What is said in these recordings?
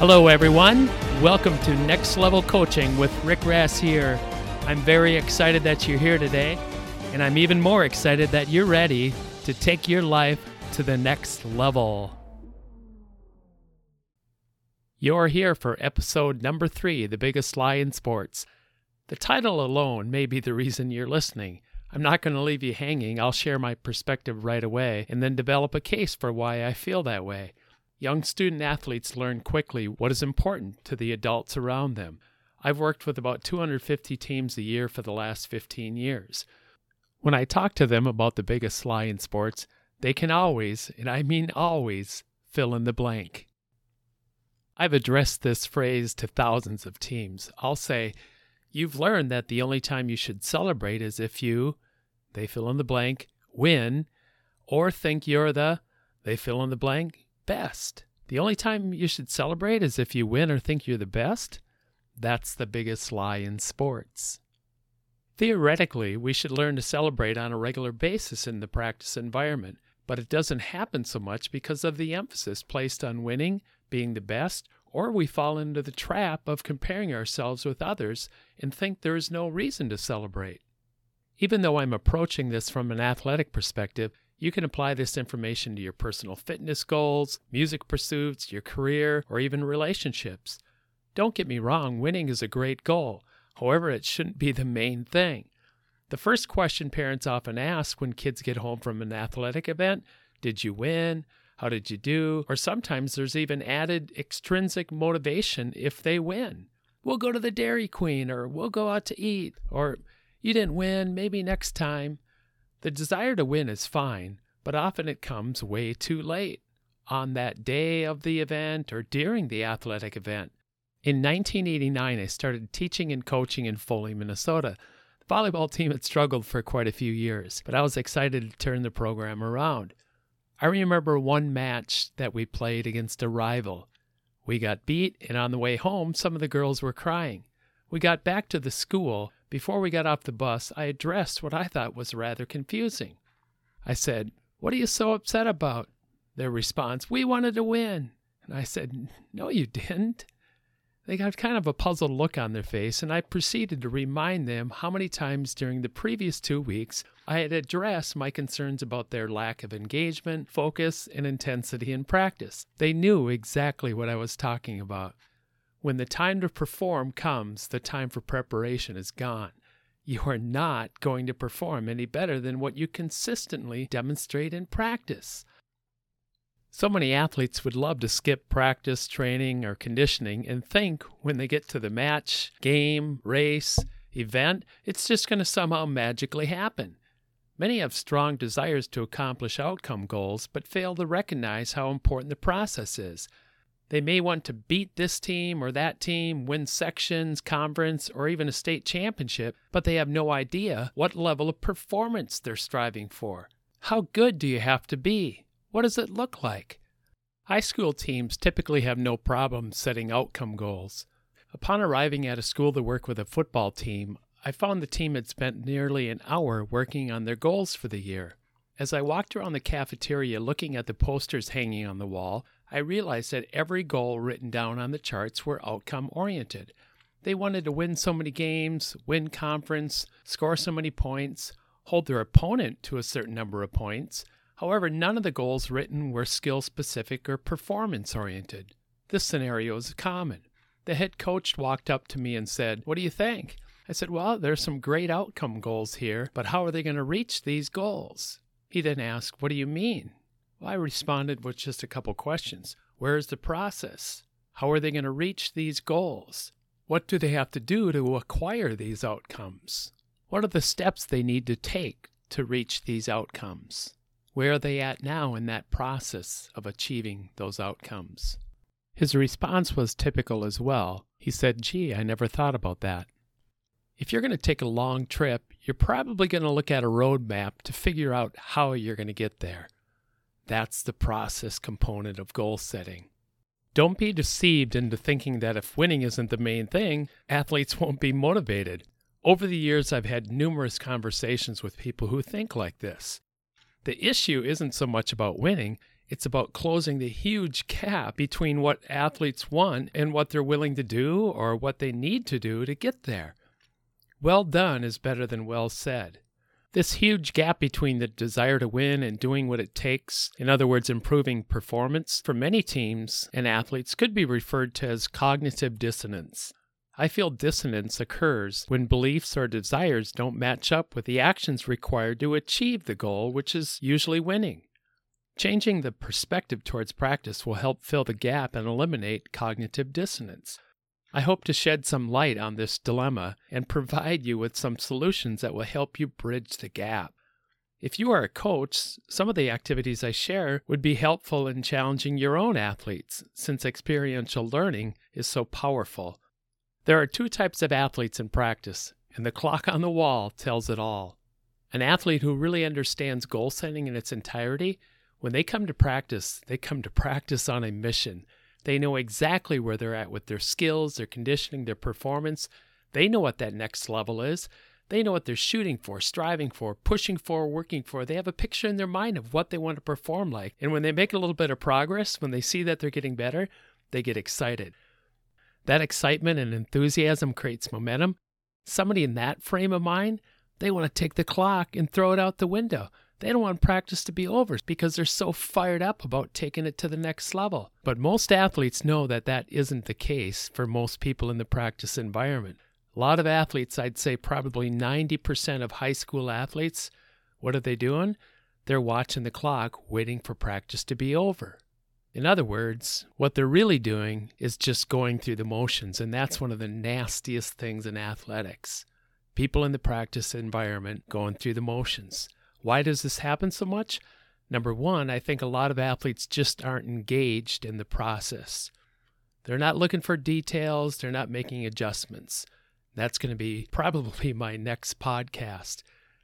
Hello everyone, welcome to Next Level Coaching with Rick Rass here. I'm very excited that you're here today, and I'm even more excited that you're ready to take your life to the next level. You're here for episode number 3, The Biggest Lie in Sports. The title alone may be the reason you're listening. I'm not going to leave you hanging. I'll share my perspective right away and then develop a case for why I feel that way. Young student athletes learn quickly what is important to the adults around them. I've worked with about 250 teams a year for the last 15 years. When I talk to them about the biggest lie in sports, they can always, and I mean always, fill in the blank. I've addressed this phrase to thousands of teams. I'll say, you've learned that the only time you should celebrate is if you, they fill in the blank, win, or think you're the, they fill in the blank, best. The only time you should celebrate is if you win or think you're the best. That's the biggest lie in sports. Theoretically, we should learn to celebrate on a regular basis in the practice environment, but it doesn't happen so much because of the emphasis placed on winning, being the best, or we fall into the trap of comparing ourselves with others and think there is no reason to celebrate. Even though I'm approaching this from an athletic perspective, you can apply this information to your personal fitness goals, music pursuits, your career, or even relationships. Don't get me wrong, winning is a great goal. However, it shouldn't be the main thing. The first question parents often ask when kids get home from an athletic event, did you win? How did you do? Or sometimes there's even added extrinsic motivation if they win. We'll go to the Dairy Queen, or we'll go out to eat, or you didn't win, maybe next time. The desire to win is fine, but often it comes way too late, on that day of the event or during the athletic event. In 1989, I started teaching and coaching in Foley, Minnesota. The volleyball team had struggled for quite a few years, but I was excited to turn the program around. I remember one match that we played against a rival. We got beat, and on the way home, some of the girls were crying. We got back to the school. Before we got off the bus, I addressed what I thought was rather confusing. I said, "What are you so upset about?" Their response, "We wanted to win." And I said, "No, you didn't." They got kind of a puzzled look on their face, and I proceeded to remind them how many times during the previous 2 weeks I had addressed my concerns about their lack of engagement, focus, and intensity in practice. They knew exactly what I was talking about. When the time to perform comes, the time for preparation is gone. You are not going to perform any better than what you consistently demonstrate in practice. So many athletes would love to skip practice, training, or conditioning and think when they get to the match, game, race, event, it's just going to somehow magically happen. Many have strong desires to accomplish outcome goals, but fail to recognize how important the process is. They may want to beat this team or that team, win sections, conference, or even a state championship, but they have no idea what level of performance they're striving for. How good do you have to be? What does it look like? High school teams typically have no problem setting outcome goals. Upon arriving at a school to work with a football team, I found the team had spent nearly an hour working on their goals for the year. As I walked around the cafeteria looking at the posters hanging on the wall, I realized that every goal written down on the charts were outcome-oriented. They wanted to win so many games, win conference, score so many points, hold their opponent to a certain number of points. However, none of the goals written were skill-specific or performance-oriented. This scenario is common. The head coach walked up to me and said, "What do you think?" I said, "Well, there's some great outcome goals here, but how are they going to reach these goals?" He then asked, "What do you mean?" Well, I responded with just a couple questions. Where is the process? How are they going to reach these goals? What do they have to do to acquire these outcomes? What are the steps they need to take to reach these outcomes? Where are they at now in that process of achieving those outcomes? His response was typical as well. He said, "Gee, I never thought about that." If you're going to take a long trip, you're probably going to look at a road map to figure out how you're going to get there. That's the process component of goal setting. Don't be deceived into thinking that if winning isn't the main thing, athletes won't be motivated. Over the years, I've had numerous conversations with people who think like this. The issue isn't so much about winning, It's about closing the huge gap between what athletes want and what they're willing to do or what they need to do to get there. Well done is better than well said. This huge gap between the desire to win and doing what it takes, in other words, improving performance for many teams and athletes, could be referred to as cognitive dissonance. I feel dissonance occurs when beliefs or desires don't match up with the actions required to achieve the goal, which is usually winning. Changing the perspective towards practice will help fill the gap and eliminate cognitive dissonance. I hope to shed some light on this dilemma and provide you with some solutions that will help you bridge the gap. If you are a coach, some of the activities I share would be helpful in challenging your own athletes, since experiential learning is so powerful. There are two types of athletes in practice, and the clock on the wall tells it all. An athlete who really understands goal setting in its entirety, when they come to practice on a mission. They know exactly where they're at with their skills, their conditioning, their performance. They know what that next level is. They know what they're shooting for, striving for, pushing for, working for. They have a picture in their mind of what they want to perform like. And when they make a little bit of progress, when they see that they're getting better, they get excited. That excitement and enthusiasm creates momentum. Somebody in that frame of mind, they want to take the clock and throw it out the window. They don't want practice to be over because they're so fired up about taking it to the next level. But most athletes know that that isn't the case for most people in the practice environment. A lot of athletes, I'd say probably 90% of high school athletes, what are they doing? They're watching the clock, waiting for practice to be over. In other words, what they're really doing is just going through the motions, and that's one of the nastiest things in athletics. People in the practice environment going through the motions. Why does this happen so much? Number one, I think a lot of athletes just aren't engaged in the process. They're not looking for details. They're not making adjustments. That's going to be probably my next podcast,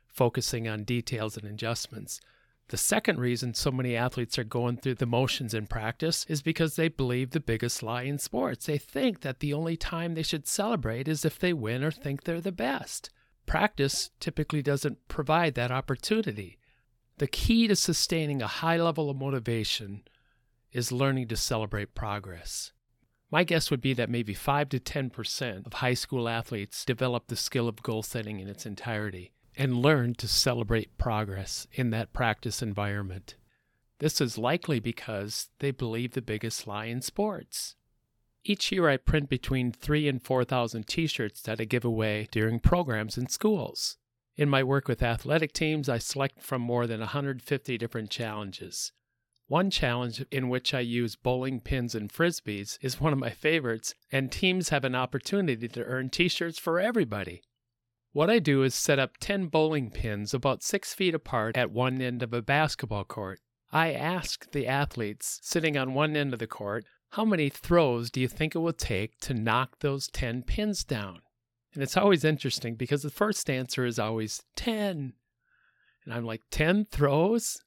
focusing on details and adjustments. The second reason so many athletes are going through the motions in practice is because they believe the biggest lie in sports. They think that the only time they should celebrate is if they win or think they're the best. Practice typically doesn't provide that opportunity. The key to sustaining a high level of motivation is learning to celebrate progress. My guess would be that maybe 5 to 10% of high school athletes develop the skill of goal setting in its entirety and learn to celebrate progress in that practice environment. This is likely because they believe the biggest lie in sports. Each year I print between 3,000 and 4,000 t-shirts that I give away during programs in schools. In my work with athletic teams, I select from more than 150 different challenges. One challenge in which I use bowling pins and frisbees is one of my favorites, and teams have an opportunity to earn t-shirts for everybody. What I do is set up 10 bowling pins about 6 feet apart at one end of a basketball court. I ask the athletes sitting on one end of the court, how many throws do you think it will take to knock those 10 pins down? And it's always interesting because the first answer is always 10. And I'm like, 10 throws?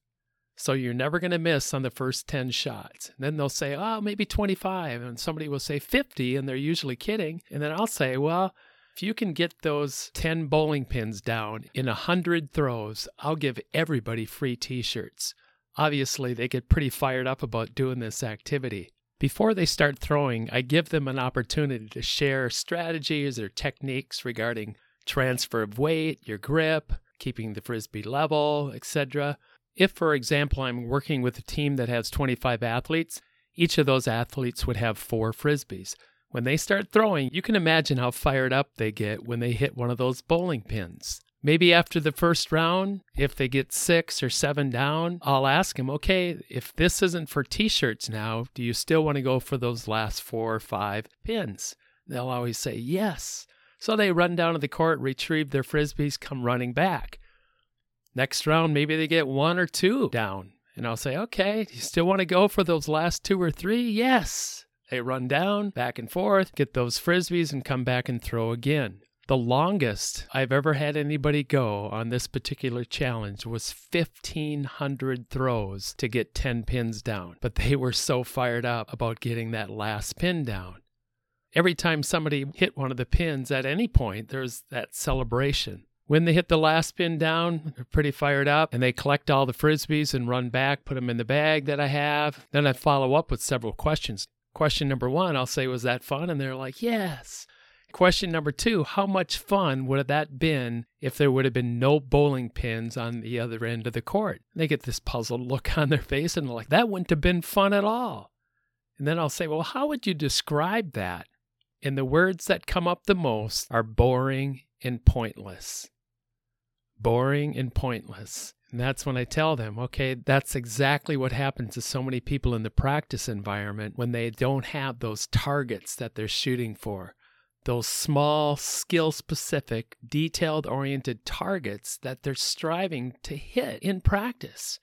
So you're never going to miss on the first 10 shots. And then they'll say, oh, maybe 25. And somebody will say 50, and they're usually kidding. And then I'll say, well, if you can get those 10 bowling pins down in 100 throws, I'll give everybody free t-shirts. Obviously, they get pretty fired up about doing this activity. Before they start throwing, I give them an opportunity to share strategies or techniques regarding transfer of weight, your grip, keeping the frisbee level, etc. If, for example, I'm working with a team that has 25 athletes, each of those athletes would have 4 frisbees. When they start throwing, you can imagine how fired up they get when they hit one of those bowling pins. Maybe after the first round, if they get 6 or 7 down, I'll ask them, okay, if this isn't for t-shirts now, do you still want to go for those last 4 or 5 pins? They'll always say yes. So they run down to the court, retrieve their frisbees, come running back. Next round, maybe they get 1 or 2 down. And I'll say, okay, do you still want to go for those last 2 or 3? Yes. They run down, back and forth, get those frisbees and come back and throw again. The longest I've ever had anybody go on this particular challenge was 1,500 throws to get 10 pins down, but they were so fired up about getting that last pin down. Every time somebody hit one of the pins at any point, there's that celebration. When they hit the last pin down, they're pretty fired up, and they collect all the Frisbees and run back, put them in the bag that I have. Then I follow up with several questions. Question number one, I'll say, was that fun? And they're like, yes. Question number two, how much fun would that have been if there would have been no bowling pins on the other end of the court? They get this puzzled look on their face, and they're like, that wouldn't have been fun at all. And then I'll say, well, how would you describe that? And the words that come up the most are boring and pointless. Boring and pointless. And that's when I tell them, okay, that's exactly what happens to so many people in the practice environment when they don't have those targets that they're shooting for, those small, skill-specific, detailed-oriented targets that they're striving to hit in practice.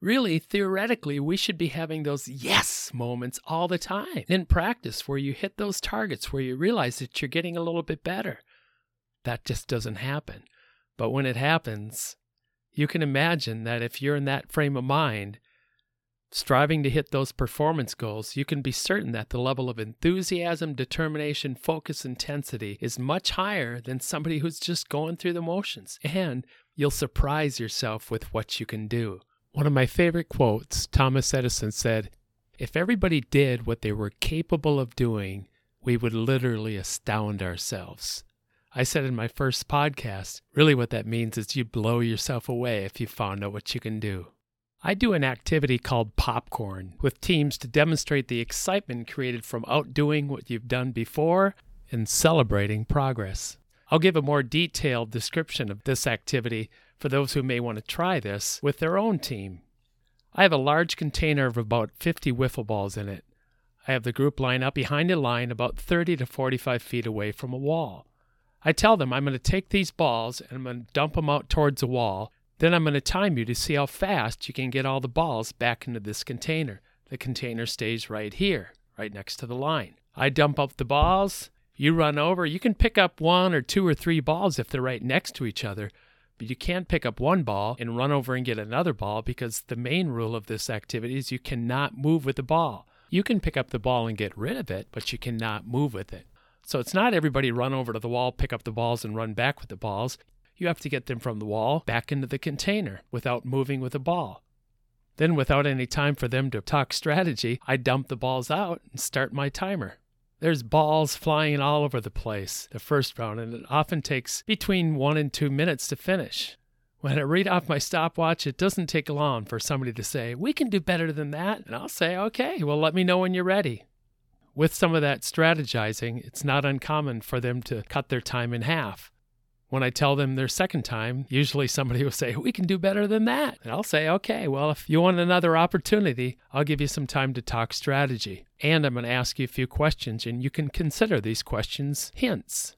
Really, theoretically, we should be having those yes moments all the time in practice where you hit those targets, where you realize that you're getting a little bit better. That just doesn't happen. But when it happens, you can imagine that if you're in that frame of mind, striving to hit those performance goals, you can be certain that the level of enthusiasm, determination, focus, intensity is much higher than somebody who's just going through the motions. And you'll surprise yourself with what you can do. One of my favorite quotes, Thomas Edison said, "If everybody did what they were capable of doing, we would literally astound ourselves." I said in my first podcast, really what that means is you blow yourself away if you found out what you can do. I do an activity called popcorn with teams to demonstrate the excitement created from outdoing what you've done before and celebrating progress. I'll give a more detailed description of this activity for those who may want to try this with their own team. I have a large container of about 50 wiffle balls in it. I have the group line up behind a line about 30 to 45 feet away from a wall. I tell them I'm going to take these balls and I'm going to dump them out towards the wall. Then I'm going to time you to see how fast you can get all the balls back into this container. The container stays right here, right next to the line. I dump up the balls. You run over. You can pick up one or two or three balls if they're right next to each other. But you can't pick up one ball and run over and get another ball because the main rule of this activity is you cannot move with the ball. You can pick up the ball and get rid of it, but you cannot move with it. So it's not everybody run over to the wall, pick up the balls, and run back with the balls. You have to get them from the wall back into the container without moving with the ball. Then without any time for them to talk strategy, I dump the balls out and start my timer. There's balls flying all over the place the first round, and it often takes between 1 and 2 minutes to finish. When I read off my stopwatch, it doesn't take long for somebody to say, "We can do better than that," and I'll say, "Okay, well, let me know when you're ready." With some of that strategizing, it's not uncommon for them to cut their time in half. When I tell them their second time, usually somebody will say, "We can do better than that." And I'll say, "Okay, well, if you want another opportunity, I'll give you some time to talk strategy. And I'm going to ask you a few questions, and you can consider these questions hints."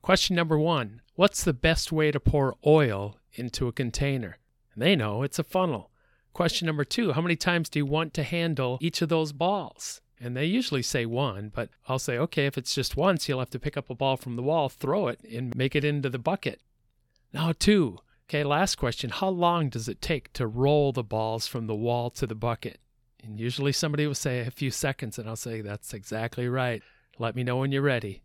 Question number one, what's the best way to pour oil into a container? And they know it's a funnel. Question number two, how many times do you want to handle each of those balls? And they usually say one, but I'll say, okay, if it's just once, you'll have to pick up a ball from the wall, throw it, and make it into the bucket. Now two. Okay, last question. How long does it take to roll the balls from the wall to the bucket? And usually somebody will say a few seconds, and I'll say, that's exactly right. Let me know when you're ready.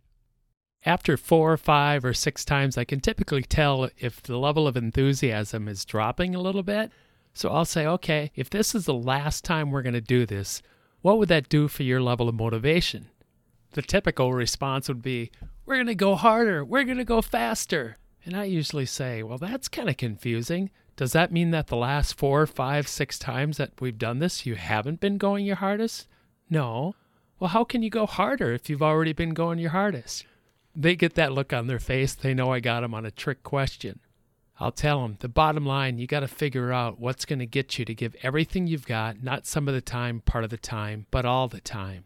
After 4, 5, or 6 times, I can typically tell if the level of enthusiasm is dropping a little bit. So I'll say, okay, if this is the last time we're going to do this, what would that do for your level of motivation? The typical response would be, "We're going to go harder. We're going to go faster." And I usually say, well, that's kind of confusing. Does that mean that the last 4, 5, 6 times that we've done this, you haven't been going your hardest? No. Well, how can you go harder if you've already been going your hardest? They get that look on their face. They know I got them on a trick question. I'll tell them, the bottom line, you got to figure out what's going to get you to give everything you've got, not some of the time, part of the time, but all the time.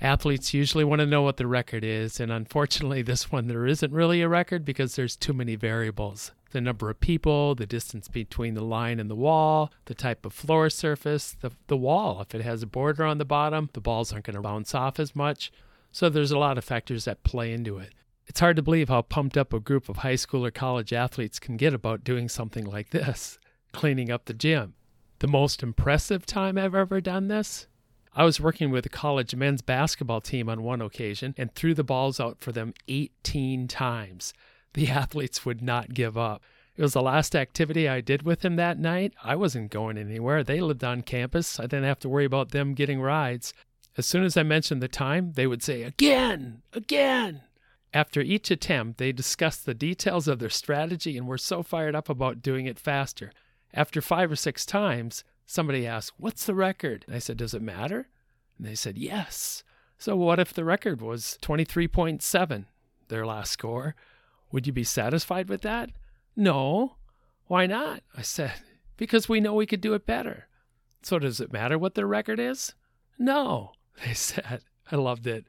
Athletes usually want to know what the record is, and unfortunately this one there isn't really a record because there's too many variables. The number of people, the distance between the line and the wall, the type of floor surface, the wall. If it has a border on the bottom, the balls aren't going to bounce off as much. So there's a lot of factors that play into it. It's hard to believe how pumped up a group of high school or college athletes can get about doing something like this, cleaning up the gym. The most impressive time I've ever done this? I was working with a college men's basketball team on one occasion and threw the balls out for them 18 times. the athletes would not give up. It was the last activity I did with him that night. I wasn't going anywhere. They lived on campus. I didn't have to worry about them getting rides. As soon as I mentioned the time, they would say, "Again! Again!" After each attempt, they discussed the details of their strategy and were so fired up about doing it faster. After 5 or 6 times, somebody asked, "What's the record?" And I said, "Does it matter?" And they said, "Yes." So what if the record was 23.7, their last score? Would you be satisfied with that? "No." "Why not?" I said, "Because we know we could do it better." "So does it matter what their record is?" "No," they said. I loved it.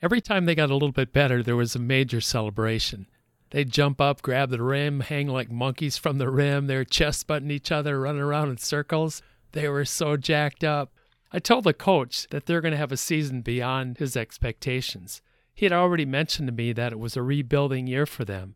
Every time they got a little bit better, there was a major celebration. They'd jump up, grab the rim, hang like monkeys from the rim. They were chest-butting each other, running around in circles. They were so jacked up. I told the coach that they're going to have a season beyond his expectations. He had already mentioned to me that it was a rebuilding year for them.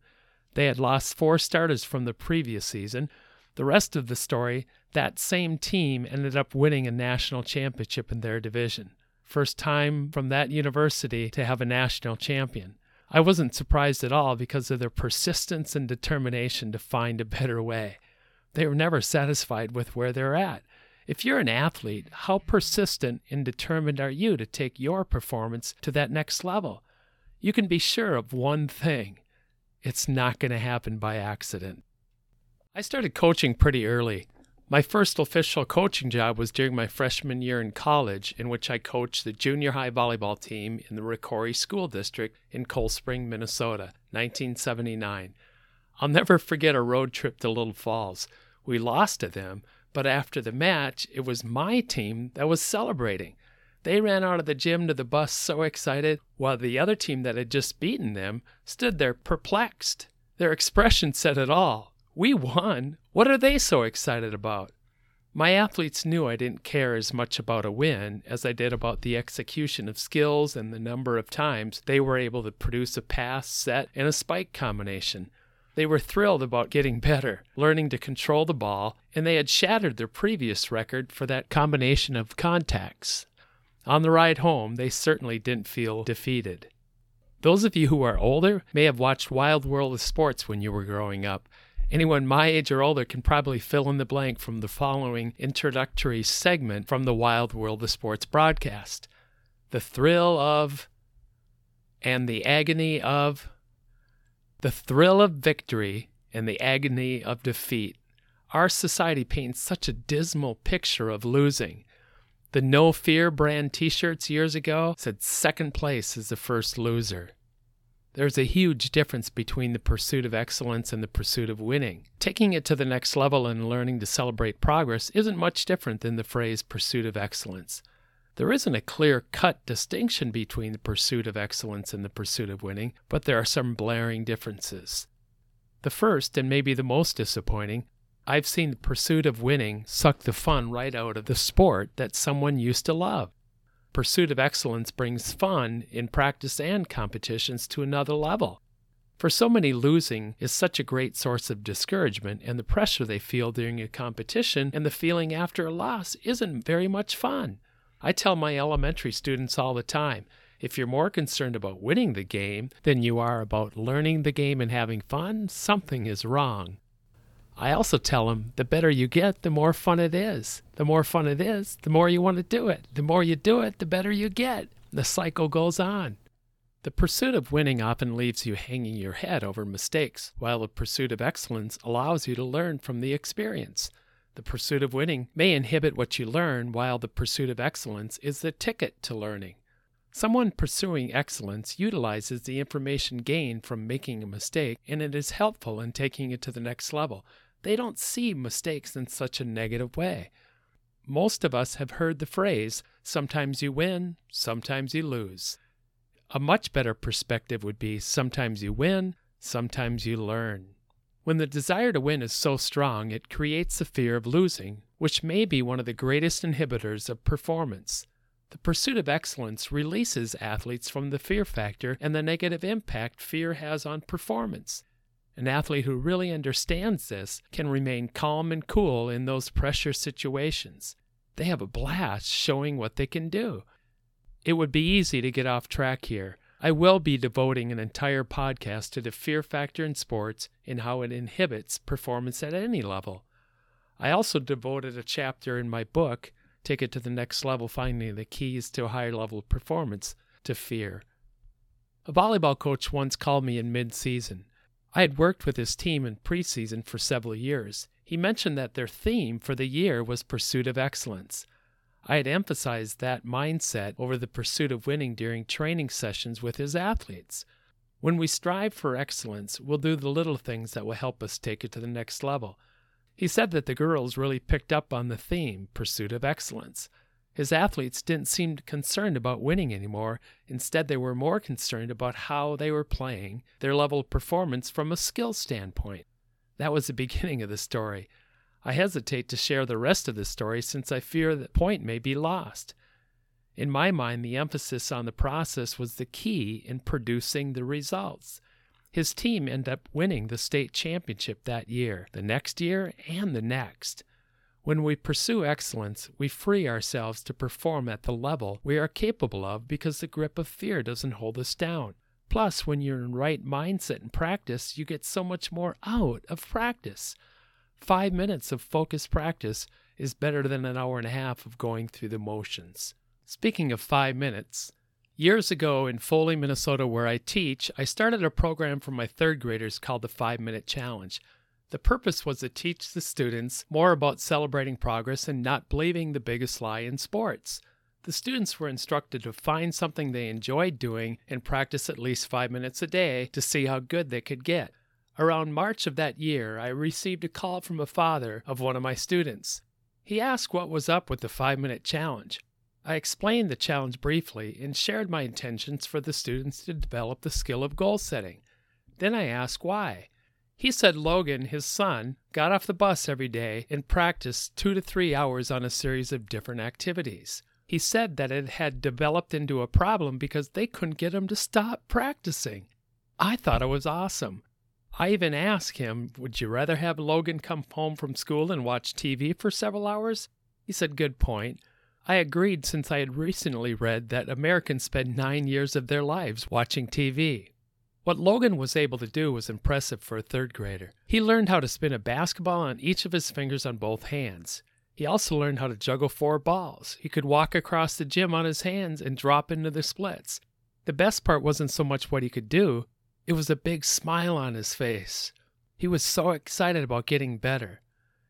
They had lost 4 starters from the previous season. The rest of the story, that same team ended up winning a national championship in their division. First time from that university to have a national champion. I wasn't surprised at all because of their persistence and determination to find a better way. They were never satisfied with where they're at. If you're an athlete, how persistent and determined are you to take your performance to that next level? You can be sure of one thing. It's not going to happen by accident. I started coaching pretty early. My first official coaching job was during my freshman year in college, in which I coached the junior high volleyball team in the Ricori School District in Cold Spring, Minnesota, 1979. I'll never forget a road trip to Little Falls. We lost to them, but after the match, it was my team that was celebrating. They ran out of the gym to the bus so excited, while the other team that had just beaten them stood there perplexed. Their expression said it all. We won. What are they so excited about? My athletes knew I didn't care as much about a win as I did about the execution of skills and the number of times they were able to produce a pass, set, and a spike combination. They were thrilled about getting better, learning to control the ball, and they had shattered their previous record for that combination of contacts. On the ride home, they certainly didn't feel defeated. Those of you who are older may have watched Wild World of Sports when you were growing up. Anyone my age or older can probably fill in the blank from the following introductory segment from the Wild World of Sports broadcast. The thrill of, and the agony of, the thrill of victory and the agony of defeat. Our society paints such a dismal picture of losing. The No Fear brand t-shirts years ago said second place is the first loser. There's a huge difference between the pursuit of excellence and the pursuit of winning. Taking it to the next level and learning to celebrate progress isn't much different than the phrase pursuit of excellence. There isn't a clear-cut distinction between the pursuit of excellence and the pursuit of winning, but there are some blaring differences. The first, and maybe the most disappointing, I've seen the pursuit of winning suck the fun right out of the sport that someone used to love. Pursuit of excellence brings fun in practice and competitions to another level. For so many, losing is such a great source of discouragement, and the pressure they feel during a competition and the feeling after a loss isn't very much fun. I tell my elementary students all the time, if you're more concerned about winning the game than you are about learning the game and having fun, something is wrong. I also tell them, the better you get, the more fun it is. The more fun it is, the more you want to do it. The more you do it, the better you get. The cycle goes on. The pursuit of winning often leaves you hanging your head over mistakes, while the pursuit of excellence allows you to learn from the experience. The pursuit of winning may inhibit what you learn, while the pursuit of excellence is the ticket to learning. Someone pursuing excellence utilizes the information gained from making a mistake, and it is helpful in taking it to the next level. They don't see mistakes in such a negative way. Most of us have heard the phrase, sometimes you win, sometimes you lose. A much better perspective would be, sometimes you win, sometimes you learn. When the desire to win is so strong, it creates the fear of losing, which may be one of the greatest inhibitors of performance. The pursuit of excellence releases athletes from the fear factor and the negative impact fear has on performance. An athlete who really understands this can remain calm and cool in those pressure situations. They have a blast showing what they can do. It would be easy to get off track here. I will be devoting an entire podcast to the fear factor in sports and how it inhibits performance at any level. I also devoted a chapter in my book, Take It to the Next Level, Finding the Keys to a Higher Level of Performance, to fear. A volleyball coach once called me in mid-season. I had worked with his team in preseason for several years. He mentioned that their theme for the year was pursuit of excellence. I had emphasized that mindset over the pursuit of winning during training sessions with his athletes. When we strive for excellence, we'll do the little things that will help us take it to the next level. He said that the girls really picked up on the theme, pursuit of excellence. His athletes didn't seem concerned about winning anymore. Instead, they were more concerned about how they were playing, their level of performance from a skill standpoint. That was the beginning of the story. I hesitate to share the rest of the story since I fear the point may be lost. In my mind, the emphasis on the process was the key in producing the results. His team ended up winning the state championship that year, the next year, and the next. When we pursue excellence, we free ourselves to perform at the level we are capable of because the grip of fear doesn't hold us down. Plus, when you're in right mindset and practice, you get so much more out of practice. 5 minutes of focused practice is better than an hour and a half of going through the motions. Speaking of 5 minutes, years ago in Foley, Minnesota, where I teach, I started a program for my third graders called the 5-Minute Challenge. The purpose was to teach the students more about celebrating progress and not believing the biggest lie in sports. The students were instructed to find something they enjoyed doing and practice at least 5 minutes a day to see how good they could get. Around March of that year, I received a call from a father of one of my students. He asked what was up with the 5-minute challenge. I explained the challenge briefly and shared my intentions for the students to develop the skill of goal setting. Then I asked why. He said Logan, his son, got off the bus every day and practiced 2 to 3 hours on a series of different activities. He said that it had developed into a problem because they couldn't get him to stop practicing. I thought it was awesome. I even asked him, would you rather have Logan come home from school and watch TV for several hours? He said, good point. I agreed since I had recently read that Americans spend 9 years of their lives watching TV. What Logan was able to do was impressive for a third grader. He learned how to spin a basketball on each of his fingers on both hands. He also learned how to juggle 4 balls. He could walk across the gym on his hands and drop into the splits. The best part wasn't so much what he could do, it was a big smile on his face. He was so excited about getting better.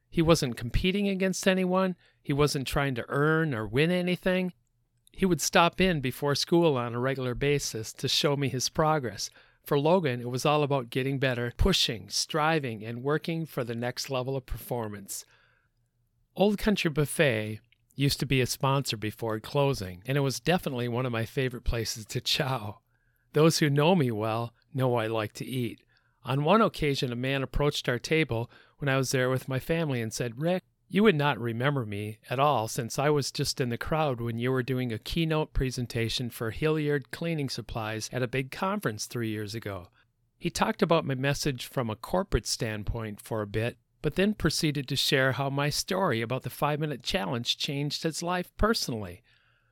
He wasn't competing against anyone. He wasn't trying to earn or win anything. He would stop in before school on a regular basis to show me his progress. For Logan, it was all about getting better, pushing, striving, and working for the next level of performance. Old Country Buffet used to be a sponsor before closing, and it was definitely one of my favorite places to chow. Those who know me well know I like to eat. On one occasion, a man approached our table when I was there with my family and said, Rick, you would not remember me at all since I was just in the crowd when you were doing a keynote presentation for Hilliard Cleaning Supplies at a big conference 3 years ago. He talked about my message from a corporate standpoint for a bit, but then proceeded to share how my story about the 5-minute challenge changed his life personally.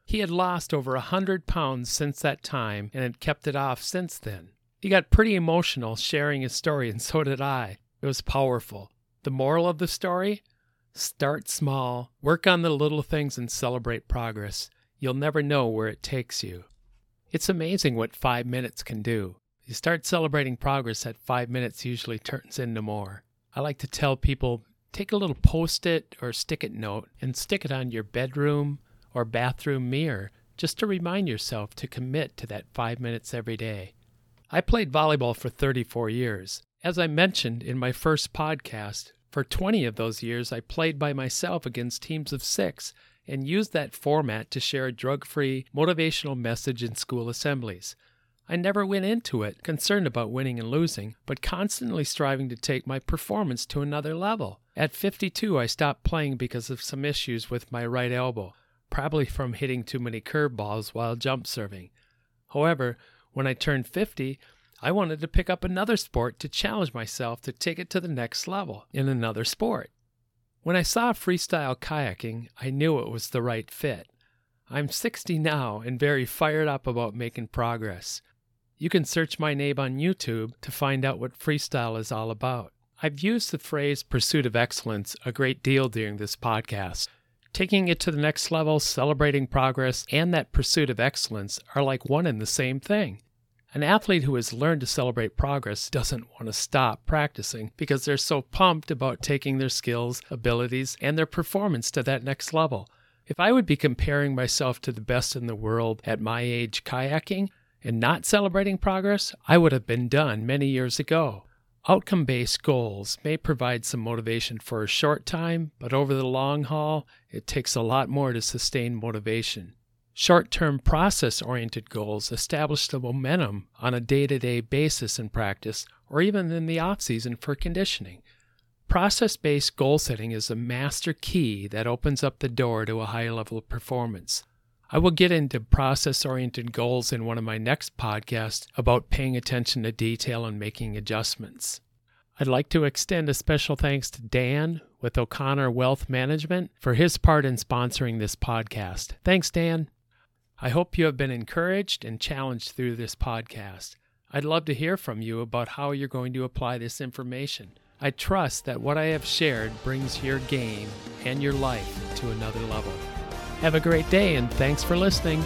He had lost over 100 pounds since that time and had kept it off since then. He got pretty emotional sharing his story, and so did I. It was powerful. The moral of the story? Start small, work on the little things, and celebrate progress. You'll never know where it takes you. It's amazing what 5 minutes can do. You start celebrating progress at 5 minutes usually turns into more. I like to tell people, take a little post-it or stick-it note and stick it on your bedroom or bathroom mirror just to remind yourself to commit to that 5 minutes every day. I played volleyball for 34 years. As I mentioned in my first podcast, for 20 of those years I played by myself against teams of 6 and used that format to share a drug-free, motivational message in school assemblies. I never went into it concerned about winning and losing, but constantly striving to take my performance to another level. At 52, I stopped playing because of some issues with my right elbow, probably from hitting too many curveballs while jump serving. However, when I turned 50, I wanted to pick up another sport to challenge myself to take it to the next level in another sport. When I saw freestyle kayaking, I knew it was the right fit. I'm 60 now and very fired up about making progress. You can search my name on YouTube to find out what freestyle is all about. I've used the phrase pursuit of excellence a great deal during this podcast. Taking it to the next level, celebrating progress, and that pursuit of excellence are like one and the same thing. An athlete who has learned to celebrate progress doesn't want to stop practicing because they're so pumped about taking their skills, abilities, and their performance to that next level. If I would be comparing myself to the best in the world at my age kayaking and not celebrating progress, I would have been done many years ago. Outcome-based goals may provide some motivation for a short time, but over the long haul, it takes a lot more to sustain motivation. Short-term process-oriented goals establish the momentum on a day-to-day basis in practice or even in the off-season for conditioning. Process-based goal setting is a master key that opens up the door to a high level of performance. I will get into process-oriented goals in one of my next podcasts about paying attention to detail and making adjustments. I'd like to extend a special thanks to Dan with O'Connor Wealth Management for his part in sponsoring this podcast. Thanks, Dan. I hope you have been encouraged and challenged through this podcast. I'd love to hear from you about how you're going to apply this information. I trust that what I have shared brings your game and your life to another level. Have a great day, and thanks for listening.